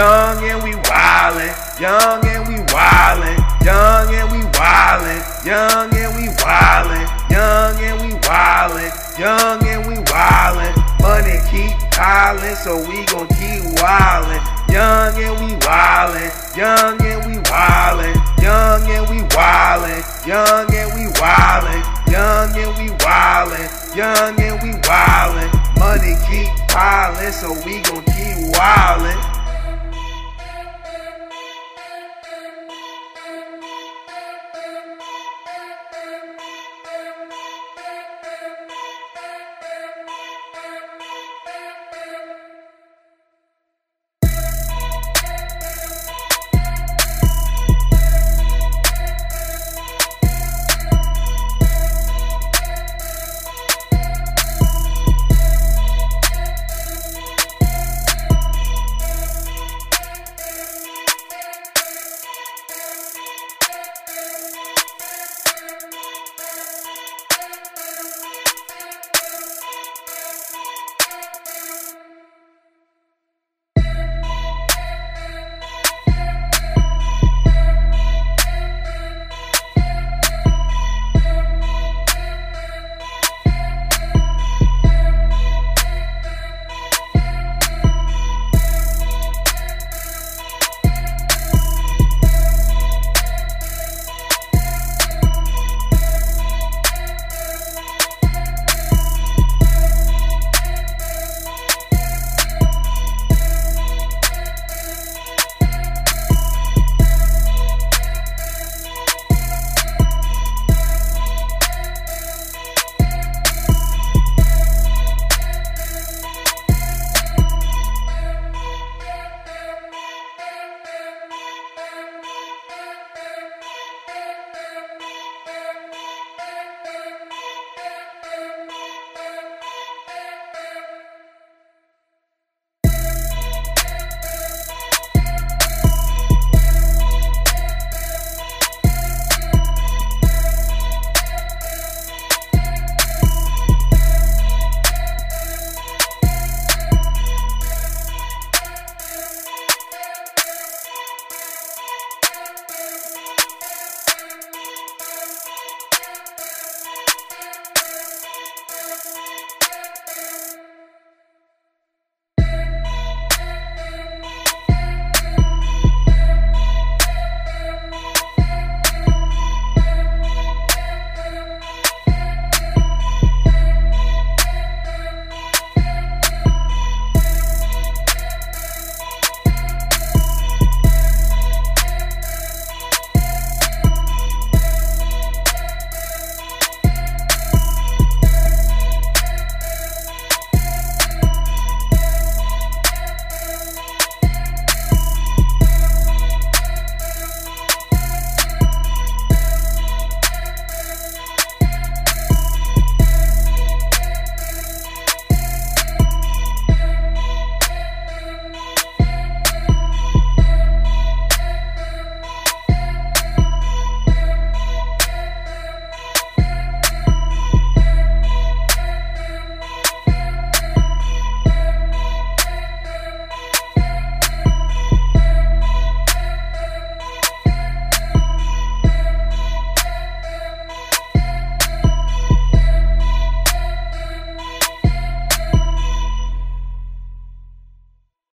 Young and we wildin', young and we wildin', young and we wildin', young and we wildin', young and we wildin', young and we wildin'. Money keep piling, so we gon' keep wildin'. Young and we wildin', young and we wildin', young and we wildin', young and we wildin', young and we wildin', young and we wildin'. Money keep piling, so we gon' keep wildin'.